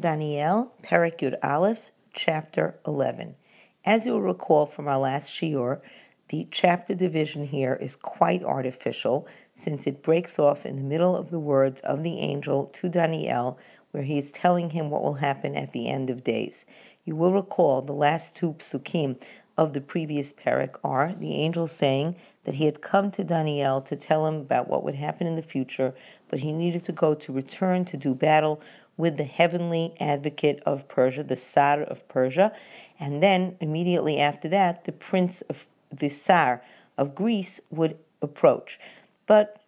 Daniel, Perek Yud Aleph, Chapter 11. As you'll recall from our last shiur, the chapter division here is quite artificial since it breaks off in the middle of the words of the angel to Daniel, where he is telling him what will happen at the end of days. You will recall the last two psukim of the previous perek are the angel saying that he had come to Daniel to tell him about what would happen in the future, but he needed to go to return to do battle with the heavenly advocate of Persia, the Sar of Persia, and then immediately after that, the prince of the Sar of Greece would approach. But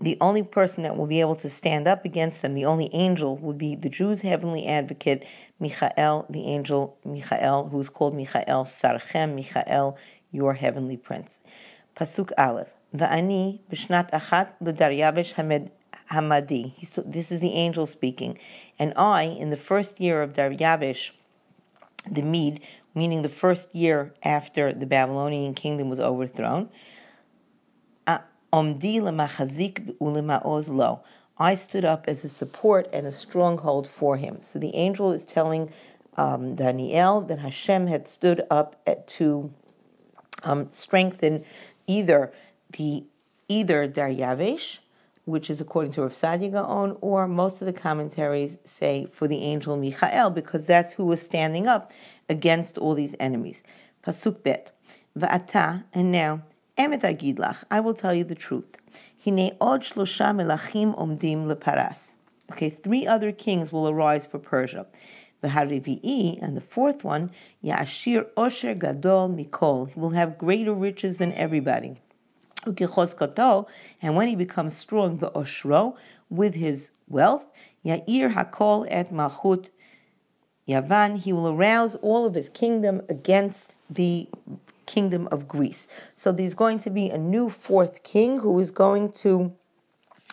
the only person that will be able to stand up against them, the only angel, would be the Jews' heavenly advocate, Michael, the angel Michael, who's called Michael Sarchem, Michael, your heavenly prince. Pasuk Aleph. The Ani, Bishnat Achat, the Daryavesh Hamadi. This is the angel speaking. And I, in the first year of Daryavesh, the Mede, meaning the first year after the Babylonian kingdom was overthrown, I stood up as a support and a stronghold for him. So the angel is telling Daniel that Hashem had stood up to strengthen either Daryavesh, which is according to Rav Sadia Gaon, or most of the commentaries say for the angel Michael, because that's who was standing up against all these enemies. Pasuk Bet. Vata, and now, Emet Agidlach, I will tell you the truth. Hine od shlosha melachim omdim leparas. Okay, three other kings will arise for Persia. V'harivi'i, and the fourth one, ya'ashir osher gadol mikol. He will have greater riches than everybody. Ukichoskato, and when he becomes strong, v'oshro, with his wealth, ya'ir hakol et malchut Yavan, he will arouse all of his kingdom against the kingdom of Greece. So there's going to be a new fourth king who is going to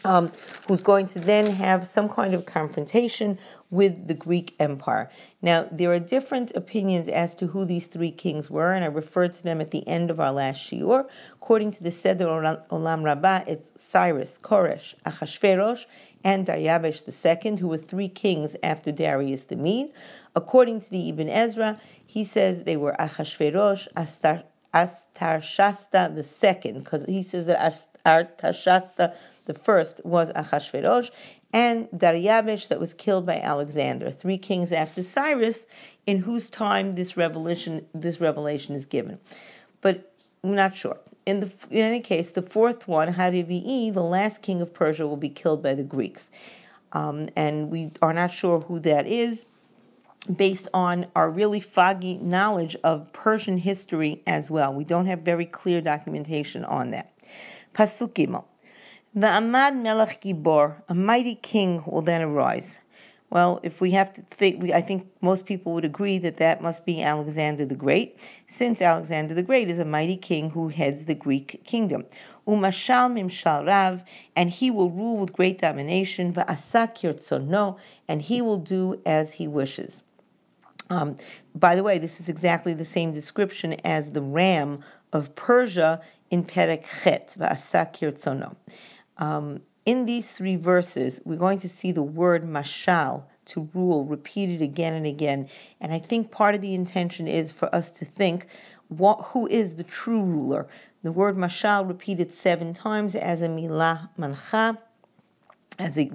then have some kind of confrontation with the Greek Empire. Now, there are different opinions as to who these three kings were, and I referred to them at the end of our last shiur. According to the Seder Olam Rabbah, it's Cyrus, Koresh, Achashverosh, and Daryavesh II, who were three kings after Darius the Mede. According to the Ibn Ezra, he says they were Achashverosh, Astarshasta the second, because he says that Artashasta the first was Achashverosh, and Daryavesh that was killed by Alexander, three kings after Cyrus, in whose time this revelation is given. But I'm not sure. In any case, the fourth one, Harivi'i, the last king of Persia, will be killed by the Greeks. And we are not sure who that is, based on our really foggy knowledge of Persian history as well. We don't have very clear documentation on that. Pasuk Gimel. The Amad Melech Gibor, a mighty king, will then arise. Well, if we have to think, I think most people would agree that must be Alexander the Great, since Alexander the Great is a mighty king who heads the Greek kingdom. Umashal Mimshal Rav, and he will rule with great domination. Va'asak Yirtzono, and he will do as he wishes. By the way, this is exactly the same description as the ram of Persia in Perek Chet, Va'asak Yirtzono. In these three verses, we're going to see the word mashal, to rule, repeated again and again. And I think part of the intention is for us to think, who is the true ruler? The word mashal repeated 7 times as a milah mancha, as a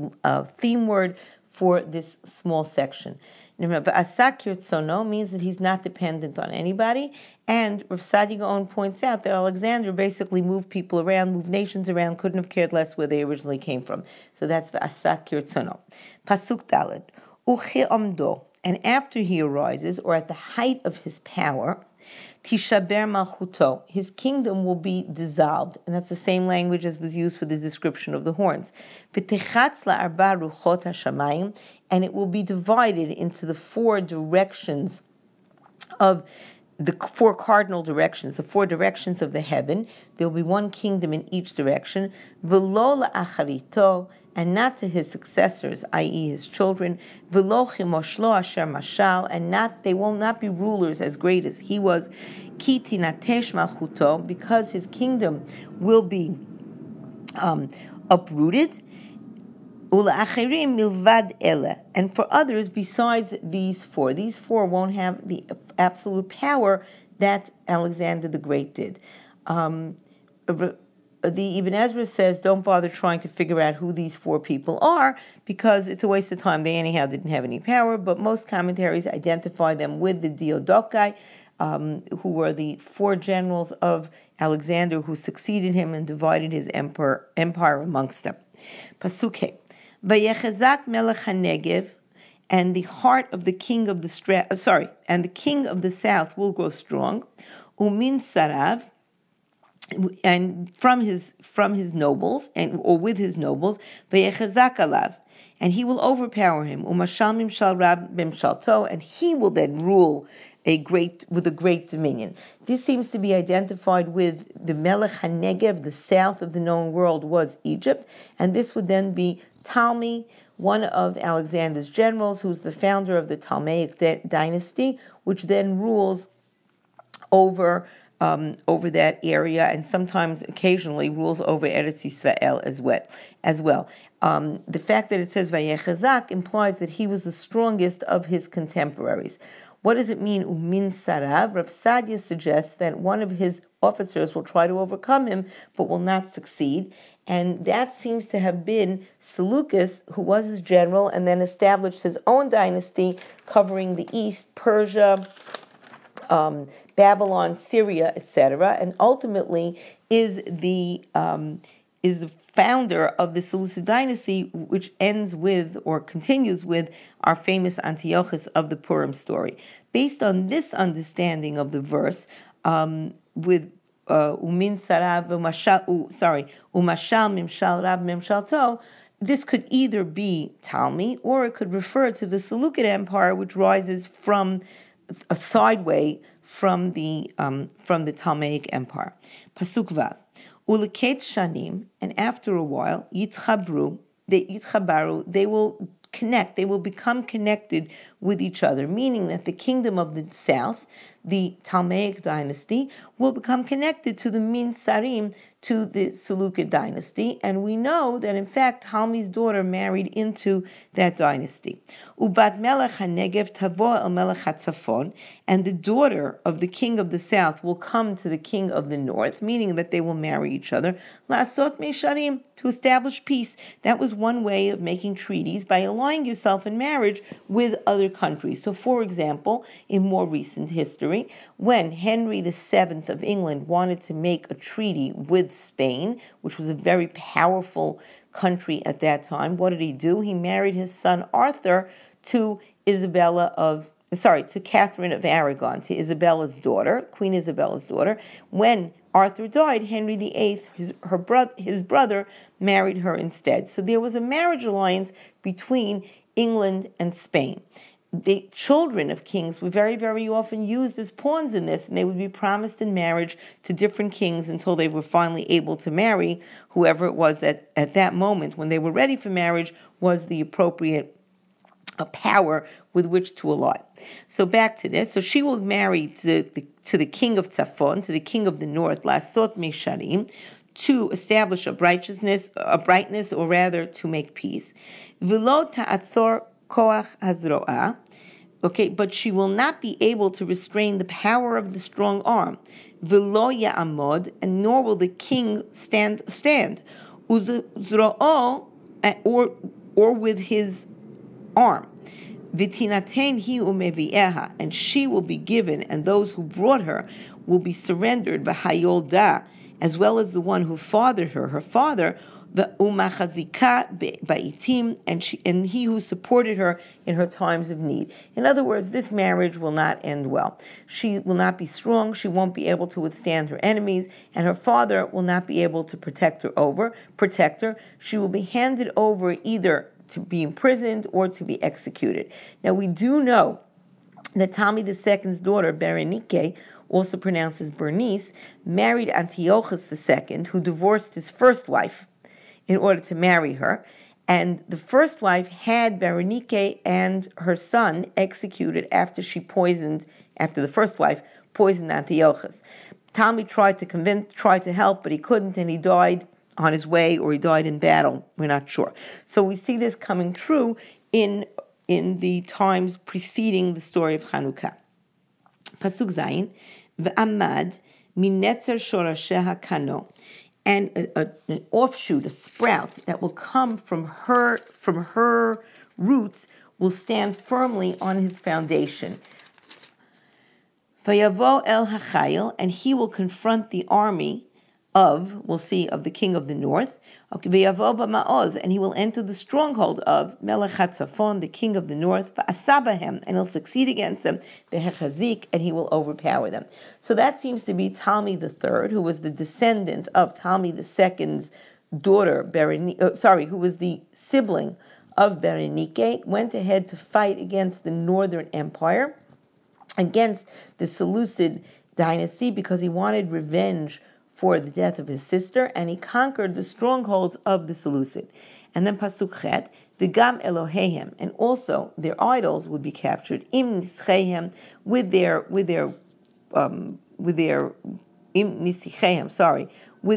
theme word for this small section. Remember, Asak Yirtzono means that he's not dependent on anybody, and Rav Sadia Gaon points out that Alexander basically moved people around, moved nations around, couldn't have cared less where they originally came from. So that's Asak Yirtzono. Pasuk Daled, Uche Omdo, and after he arises, or at the height of his power, Tishaber Malchuto, his kingdom will be dissolved, and that's the same language as was used for the description of the horns. V'techatz la'arba ruchot hashamayim, and it will be divided into the four directions of the four cardinal directions, the four directions of the heaven. There will be one kingdom in each direction. V'lo la'acharito, and not to his successors, i.e. his children. V'lo chimoshlo asher mashal, and they will not be rulers as great as he was. Ki tinatesh malchuto, because his kingdom will be uprooted. Ula'achirim milvad ele. And for others besides these four won't have the absolute power that Alexander the Great did. The Ibn Ezra says, don't bother trying to figure out who these four people are because it's a waste of time. They anyhow didn't have any power, but most commentaries identify them with the Diodokai, who were the four generals of Alexander who succeeded him and divided his empire amongst them. Pasuke. Vayechazak melech haNegev, and the heart of the king of the and the king of the south will grow strong. Umin sarav, and from his nobles with his nobles, vayechazak alav, and he will overpower him. Umashal mimshal rav bimshalto, and he will then rule with a great dominion. This seems to be identified with the Melech HaNegev. The south of the known world was Egypt, and this would then be Talmi, one of Alexander's generals, who's the founder of the Ptolemaic dynasty, which then rules over that area, and sometimes, occasionally, rules over Eretz Yisrael as well. The fact that it says Vayechazak implies that he was the strongest of his contemporaries. What does it mean, Umin Sarav? Rav Sadia suggests that one of his officers will try to overcome him, but will not succeed. And that seems to have been Seleucus, who was his general, and then established his own dynasty, covering the East, Persia, Babylon, Syria, etc., and ultimately is the founder of the Seleucid dynasty, which ends with or continues with our famous Antiochus of the Purim story. Based on this understanding of the verse, with Umin Sarav Umashal Mimshal Rav Mimshalto, this could either be Talmi or it could refer to the Seleucid Empire, which rises from a sideway from the Ptolemaic Empire. Pasuk Vav. Uliket shanim, and after a while, yitchabaru, they will connect, they will become connected with each other, meaning that the kingdom of the south, the Ptolemaic dynasty, will become connected to the Minsarim, to the Seleucid dynasty, and we know that in fact Talmi's daughter married into that dynasty. Ubat melech haNegev tavo el melech haTzafon, and the daughter of the king of the south will come to the king of the north, meaning that they will marry each other. La'asot meisharim, to establish peace. That was one way of making treaties, by allying yourself in marriage with other countries. So, for example, in more recent history, when Henry VII of England wanted to make a treaty with Spain, which was a very powerful country at that time, what did he do? He married his son Arthur to Catherine of Aragon, to Isabella's daughter, Queen Isabella's daughter. When Arthur died, Henry VIII, his brother, married her instead. So there was a marriage alliance between England and Spain. The children of kings were very, very often used as pawns in this, and they would be promised in marriage to different kings until they were finally able to marry whoever it was that at that moment, when they were ready for marriage, was the appropriate power with which to ally. So back to this. So she will marry to the king of Tzafon, to the king of the north, Lasot Meisharim, to establish uprightness, or rather to make peace. V'lo ta'atzor koach hazroa. Okay, but she will not be able to restrain the power of the strong arm. V'lo ya'amod, and nor will the king stand. Uzro'o, or with his arm. Vitinaten hi umevieha, and she will be given, and those who brought her will be surrendered. V'hayolda, as well as the one who fathered her, her father, the umachazika ba'itim, and he who supported her in her times of need. In other words, this marriage will not end well. She will not be strong, she won't be able to withstand her enemies, and her father will not be able to protect her. She will be handed over either to be imprisoned or to be executed. Now, we do know that Talmi II's daughter, Berenice, also pronounced as Bernice, married Antiochus II, who divorced his first wife in order to marry her. And the first wife had Berenice and her son executed after the first wife poisoned Antiochus. Talmi tried to help, but he couldn't, and he died on his way or he died in battle. We're not sure. So we see this coming true in the times preceding the story of Chanukah. Pasuk Zayin, V'amad minetzer shorasheha kano. And an offshoot, a sprout that will come from her roots will stand firmly on his foundation. Vayavo el hachayil, and he will confront the army of the king of the north. Vayavo b'ma'oz, and he will enter the stronghold of Melech HaTzafon, the king of the north. Va'asabahem, and he'll succeed against them. V'hechazik, and he will overpower them. So that seems to be Talmi the Third, who was the descendant of Talmi the Second's daughter, who was the sibling of Berenice, went ahead to fight against the northern empire, against the Seleucid dynasty, because he wanted revenge for the death of his sister, and he conquered the strongholds of the Seleucid. And then Pasuk Chet, V'gam Elohehem, and also their idols would be captured, Im Nishehem, with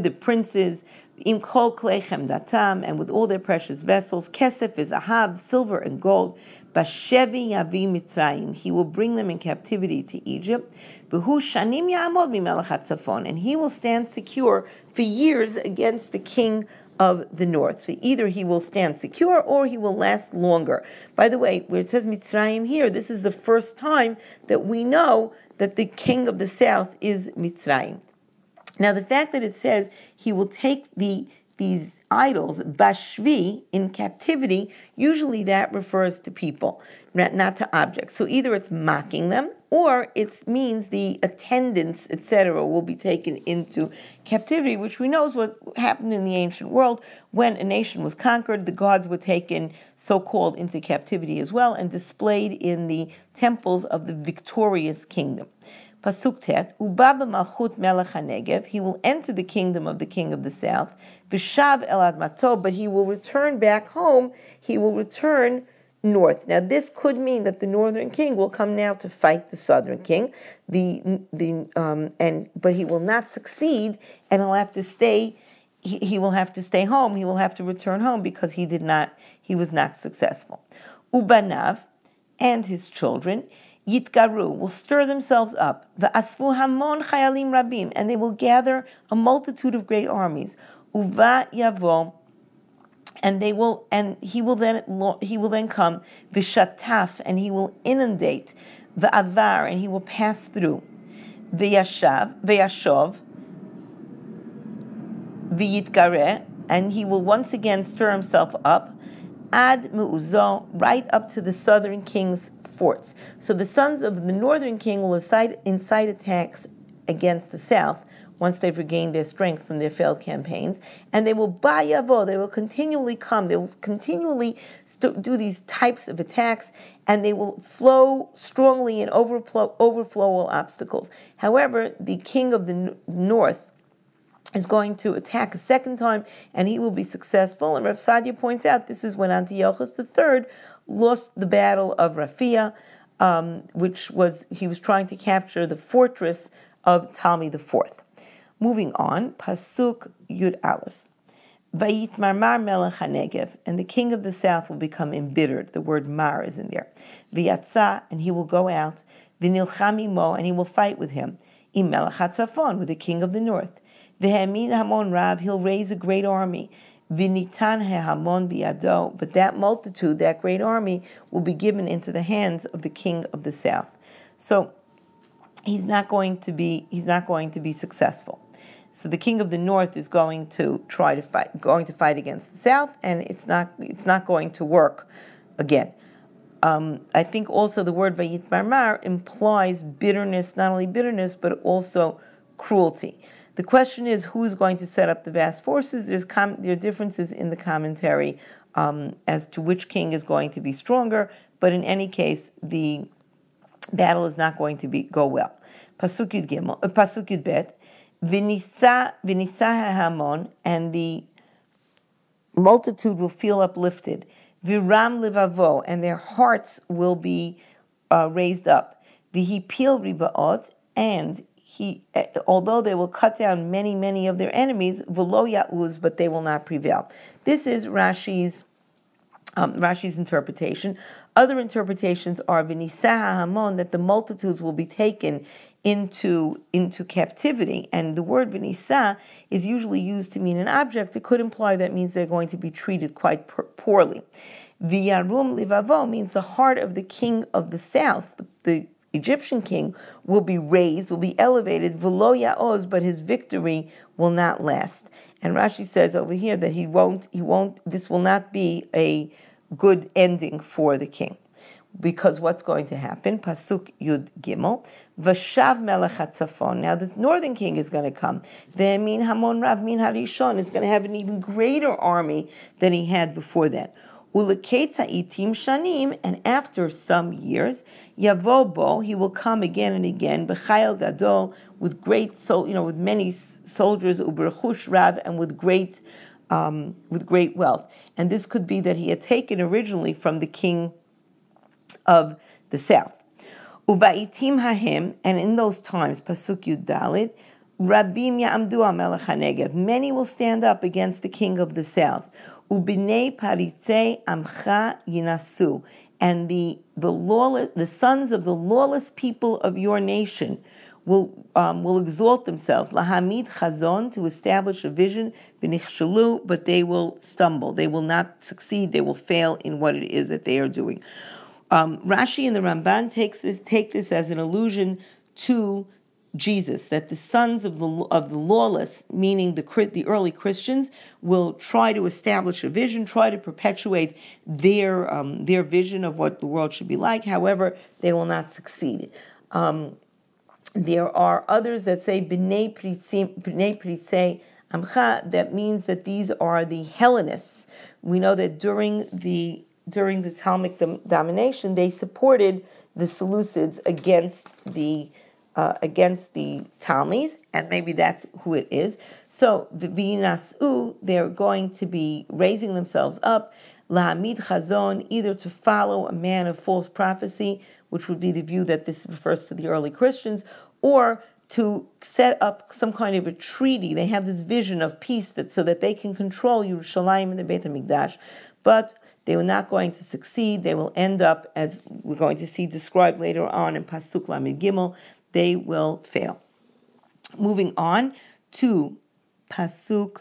the princes, Im Kol Kleichem Datam, and with all their precious vessels, Kesef is Ahab, silver and gold, Bashevi Yavi Mitzrayim, he will bring them in captivity to Egypt. V'hu Shanim Ya'amod Mimelech HaTzafon, and he will stand secure for years against the king of the north. So either he will stand secure or he will last longer. By the way, where it says Mitzrayim here, this is the first time that we know that the king of the south is Mitzrayim. Now the fact that it says he will take these idols, bashvi, in captivity, usually that refers to people, not to objects. So either it's mocking them, or it means the attendants, etc., will be taken into captivity, which we know is what happened in the ancient world. When a nation was conquered, the gods were taken, so-called, into captivity as well, and displayed in the temples of the victorious kingdom. Pasuk Tet, Uba b'malchut melech haNegev, he will enter the kingdom of the king of the south, v'shav el admato, but he will return back home, he will return north. Now this could mean that the northern king will come now to fight the southern king, but he will not succeed, and he will have to stay home, he will have to return home because he was not successful. Ubanav and his children, Yitgaru, will stir themselves up, v'asvu hamon chayalim rabim, and they will gather a multitude of great armies, uva yavo, and he will then come, v'shataf, and he will inundate, v'avar, and he will pass through, v'yashov, v'yitgare, and he will once again stir himself up, ad mu'uzo, right up to the southern king's forts. So the sons of the northern king will incite attacks against the south once they've regained their strength from their failed campaigns, and they will bayavo, they will continually come, they will continually do these types of attacks, and they will flow strongly and overflow all obstacles. However, the king of the north is going to attack a second time, and he will be successful. And Rav Sadia points out this is when Antiochus III lost the battle of Raphia, he was trying to capture the fortress of Talmi the Fourth. Moving on, Pasuk Yud Aleph. Vayitmarmar melech haNegev, and the king of the south will become embittered. The word mar is in there. V'yatza, and he will go out. V'nilcham imo, and he will fight with him. Im melech haTzafon, with the king of the north. V'hemin hamon rav, he'll raise a great army. V'nitan hehamon biyado, but that multitude, that great army, will be given into the hands of the king of the south. So he's not going to be successful. So the king of the north is going to fight against the south, and it's not going to work again. I think also the word vayitmarmar implies bitterness, not only bitterness but also cruelty. The question is, who's going to set up the vast forces? There are differences in the commentary as to which king is going to be stronger, but in any case, the battle is not going to go well. Pasuk Yud Bet, V'nisa ha'hamon, and the multitude will feel uplifted. V'ram levavo, and their hearts will be raised up. V'hipil riba'ot, and although they will cut down many of their enemies, v'lo ya'uz, but they will not prevail. This is Rashi's interpretation. Other interpretations are v'nisaha hamon, that the multitudes will be taken into captivity. And the word v'nisa is usually used to mean an object. It could imply that means they're going to be treated quite poorly. V'yarum livavo means the heart of the king of the south, the Egyptian king, will be raised, will be elevated, v'lo ya'oz, but his victory will not last. And Rashi says over here that this will not be a good ending for the king. Because what's going to happen? Pasuk Yud Gimel, Vashav Melech HaTzafon. Now the northern king is going to come. Ve'min Hamon Rav Min HaRishon is going to have an even greater army than he had before that. Uleketza Itim Shanim, and after some years, Yavobo, he will come again and again. B'chayel Gadol, with great with many soldiers, Uberchush Rav, and with great wealth. And this could be that he had taken originally from the king of the south. Ubaitim hahim, and in those times, Pasuk Yud Dalit, Rabim Ya'amdu HaMelech HaNegev, many will stand up against the king of the south. Ubinei Paritzei Amcha Yinasu, and the sons of the lawless people of your nation will exalt themselves. Lahamid Chazon, to establish a vision, B'nichshalu, but they will stumble. They will not succeed. They will fail in what it is that they are doing. Rashi and the Ramban take this as an allusion to Jesus, that the sons of the lawless, meaning the early Christians, will try to establish a vision, try to perpetuate their vision of what the world should be like. However, they will not succeed. There are others that say B'nei Pritzei Amcha. That means that these are the Hellenists. We know that during the Talmic domination, they supported the Seleucids against the Talmis, and maybe that's who it is. So the Vinasu, they're going to be raising themselves up, Lahamid Chazon, either to follow a man of false prophecy, which would be the view that this refers to the early Christians, or to set up some kind of a treaty. They have this vision of peace so that they can control Yerushalayim and the Beit HaMikdash. But they were not going to succeed. They will end up, as we're going to see described later on in Pasuk Lamed Gimel, they will fail. Moving on to Pasuk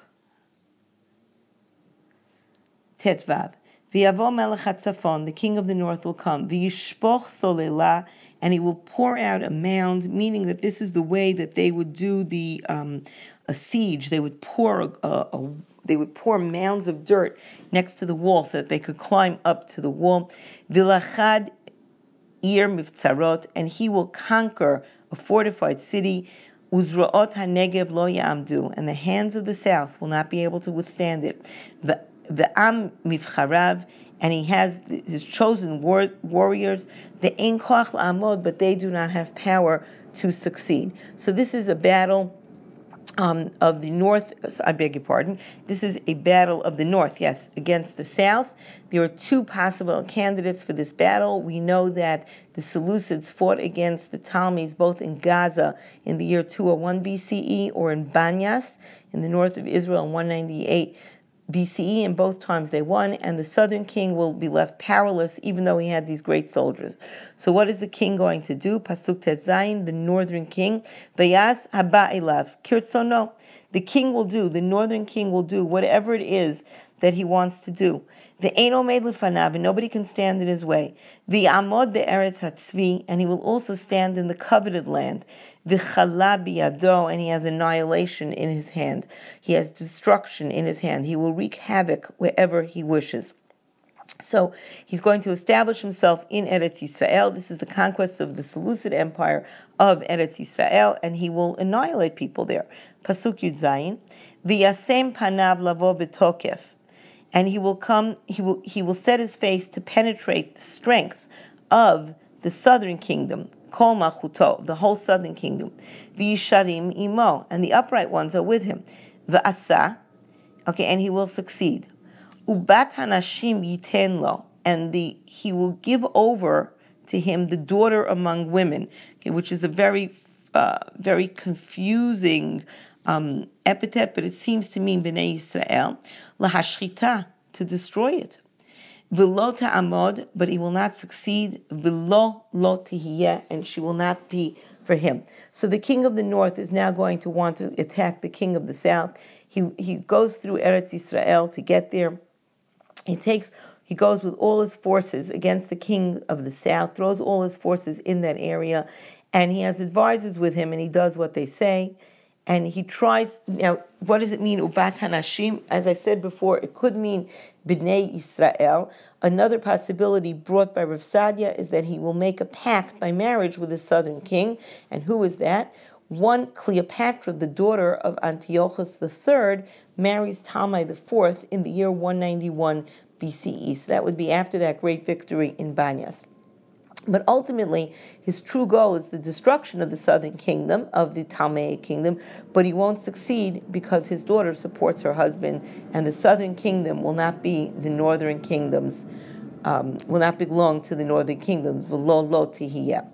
Tetvav. V'yavo melech hatzafon, the king of the north will come. V'yishpoch solela, and he will pour out a mound, meaning that this is the way that they would do the a siege. They would pour mounds of dirt next to the wall so that they could climb up to the wall. Vilachad ir mivtzarot, and he will conquer a fortified city. Uzraot hanegev lo ya'amdu, and the hands of the south will not be able to withstand it. V'am mivcharav, and he has his chosen warriors. Ve'en koach la'amod, but they do not have power to succeed. So this is a battle of the north, I beg your pardon. This is a battle of the north, yes, against the south. There are two possible candidates for this battle. We know that the Seleucids fought against the Talmis both in Gaza in the year 201 BCE or in Banyas in the north of Israel in 198 BCE, and both times they won, and the southern king will be left powerless even though he had these great soldiers. So what is the king going to do? Pasuk Tetzayin, the northern king, Vayas haba elav kirtzono. The northern king will do whatever it is that he wants to do. Ve'ein omed lefanav, and nobody can stand in his way. Ve'amod be'eretz hatzvi, and he will also stand in the coveted land. V'chala biyado, and he has annihilation in his hand. He has destruction in his hand. He will wreak havoc wherever he wishes. So he's going to establish himself in Eretz Yisrael. This is the conquest of the Seleucid Empire of Eretz Yisrael, and he will annihilate people there. Pasuk Yud Zayin, v'yasem panav lavo betokef, and he will come. He will set his face to penetrate the strength of the southern kingdom. Kol Malchuto, the whole southern kingdom. V'yisharim imo, and the upright ones are with him. V'asa, and he will succeed. Ubat hanashim yiten lo, and he will give over to him the daughter among women, which is a very very confusing epithet, but it seems to mean Bnei Yisrael, lahashchita, to destroy it. V'lo ta'amod, but he will not succeed. V'lo lo tihiyeh, and she will not be for him. So the king of the north is now going to want to attack the king of the south. He goes through Eretz Yisrael to get there. He goes with all his forces against the king of the south, throws all his forces in that area, and he has advisors with him, and he does what they say. And he tries, now, what does it mean, Ubat HaNashim? As I said before, it could mean Bnei Yisrael. Another possibility brought by Rav Sadia is that he will make a pact by marriage with the southern king. And who is that? One Cleopatra, the daughter of Antiochus III, marries Talmai IV in the year 191 BCE. So that would be after that great victory in Banyas. But ultimately, his true goal is the destruction of the southern kingdom, of the Ptolemaic kingdom, but he won't succeed because his daughter supports her husband, and the southern kingdom will not be the northern kingdom's, will not belong to the northern kingdom's, v'lo lo tihiyeh.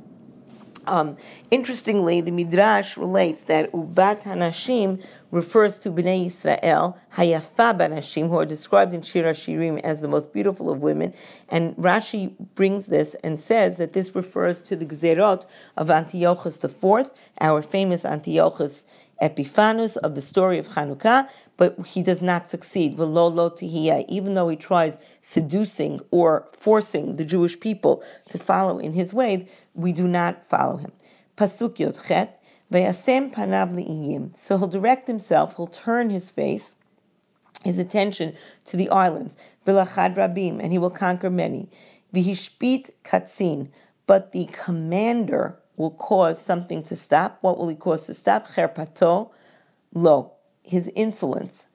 Interestingly, the Midrash relates that Ubat HaNashim refers to Bnei Yisrael, Hayafa Banashim, who are described in Shir HaShirim as the most beautiful of women. And Rashi brings this and says that this refers to the Gzerot of Antiochus IV, our famous Antiochus Epiphanes of the story of Chanukah, but he does not succeed, v'lo lo tihiyeh, even though he tries seducing or forcing the Jewish people to follow in his ways. We do not follow him. Pasuk Yodchet, Vayasem panav li'iyim. So he'll direct himself, he'll turn his face, his attention to the islands. Vilachad rabim, and he will conquer many. Vihishpit katzin, but the commander will cause something to stop. What will he cause to stop? Cherpato, lo, his insolence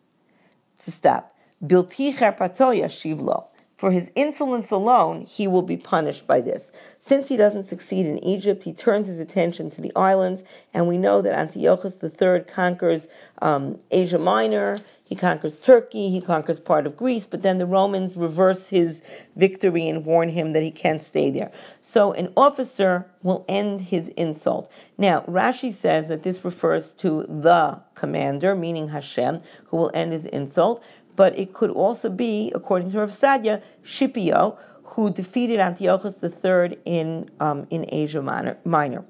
to stop. Bilti cherpato yashiv lo. For his insolence alone, he will be punished by this. Since he doesn't succeed in Egypt, he turns his attention to the islands, and we know that Antiochus III conquers Asia Minor, he conquers Turkey, he conquers part of Greece, but then the Romans reverse his victory and warn him that he can't stay there. So an officer will end his insult. Now, Rashi says that this refers to the commander, meaning Hashem, who will end his insult. But it could also be, according to Rav Sadia, Scipio, who defeated Antiochus III in Asia Minor.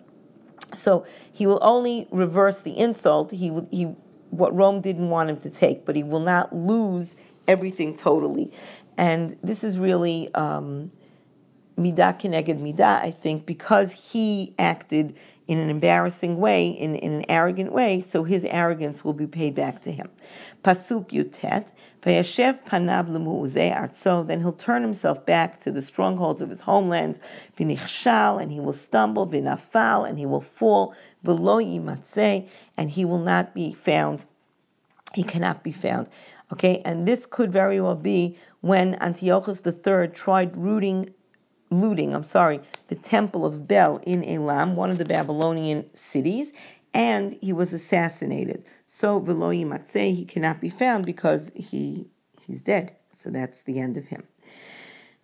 So he will only reverse the insult. What Rome didn't want him to take, but he will not lose everything totally. And this is really midah kineged midah, I think, because he acted in an embarrassing way, in an arrogant way, so his arrogance will be paid back to him. Pasuk Yutet, Vayashev panav lemu'uzei artso, then he'll turn himself back to the strongholds of his homelands, v'nichshal, and he will stumble, v'nafal, and he will fall, v'lo yimatzei, and he will not be found, he cannot be found. Okay, and this could very well be when Antiochus III tried looting the temple of Bel in Elam, one of the Babylonian cities, and he was assassinated. So v'lo yimatzeh, he cannot be found because he's dead. So that's the end of him.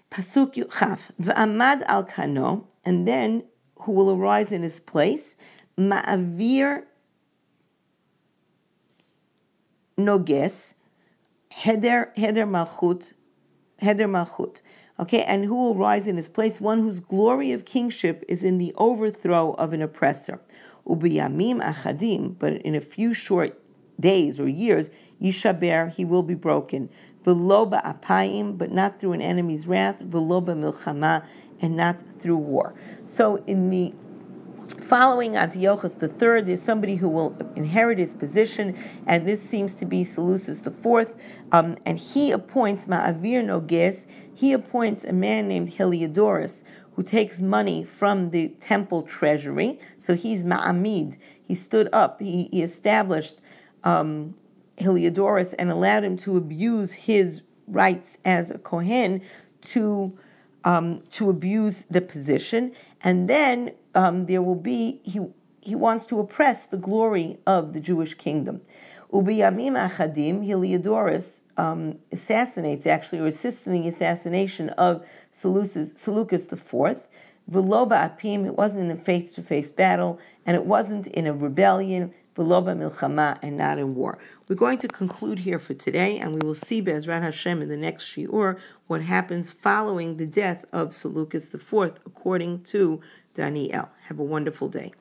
Pasuk Yuchaf, v'amad al kano, and then who will arise in his place? Ma'avir noges, heder malchut. Okay, and who will rise in his place? One whose glory of kingship is in the overthrow of an oppressor. Ubiyamim achadim, but in a few short days or years, yishaber, he will be broken. V'lo ba'apayim, but not through an enemy's wrath. V'lo ba'milchama, and not through war. So in the following Antiochus III, there's somebody who will inherit his position, and this seems to be Seleucus IV, and he appoints Ma'avir Noges, he appoints a man named Heliodorus, who takes money from the temple treasury, so he's Ma'amid, he stood up, he established Heliodorus and allowed him to abuse his rights as a Kohen to abuse the position, and then there will be, he wants to oppress the glory of the Jewish kingdom. Ubiyamim achadim, Heliodorus assassinates, actually, or assists in the assassination of Seleucus IV. V'loba apim, it wasn't in a face-to-face battle, and it wasn't in a rebellion, v'loba milchama, and not in war. We're going to conclude here for today, and we will see Be'ezrat Hashem in the next shiur what happens following the death of Seleucus IV, according to Daniel. Have a wonderful day.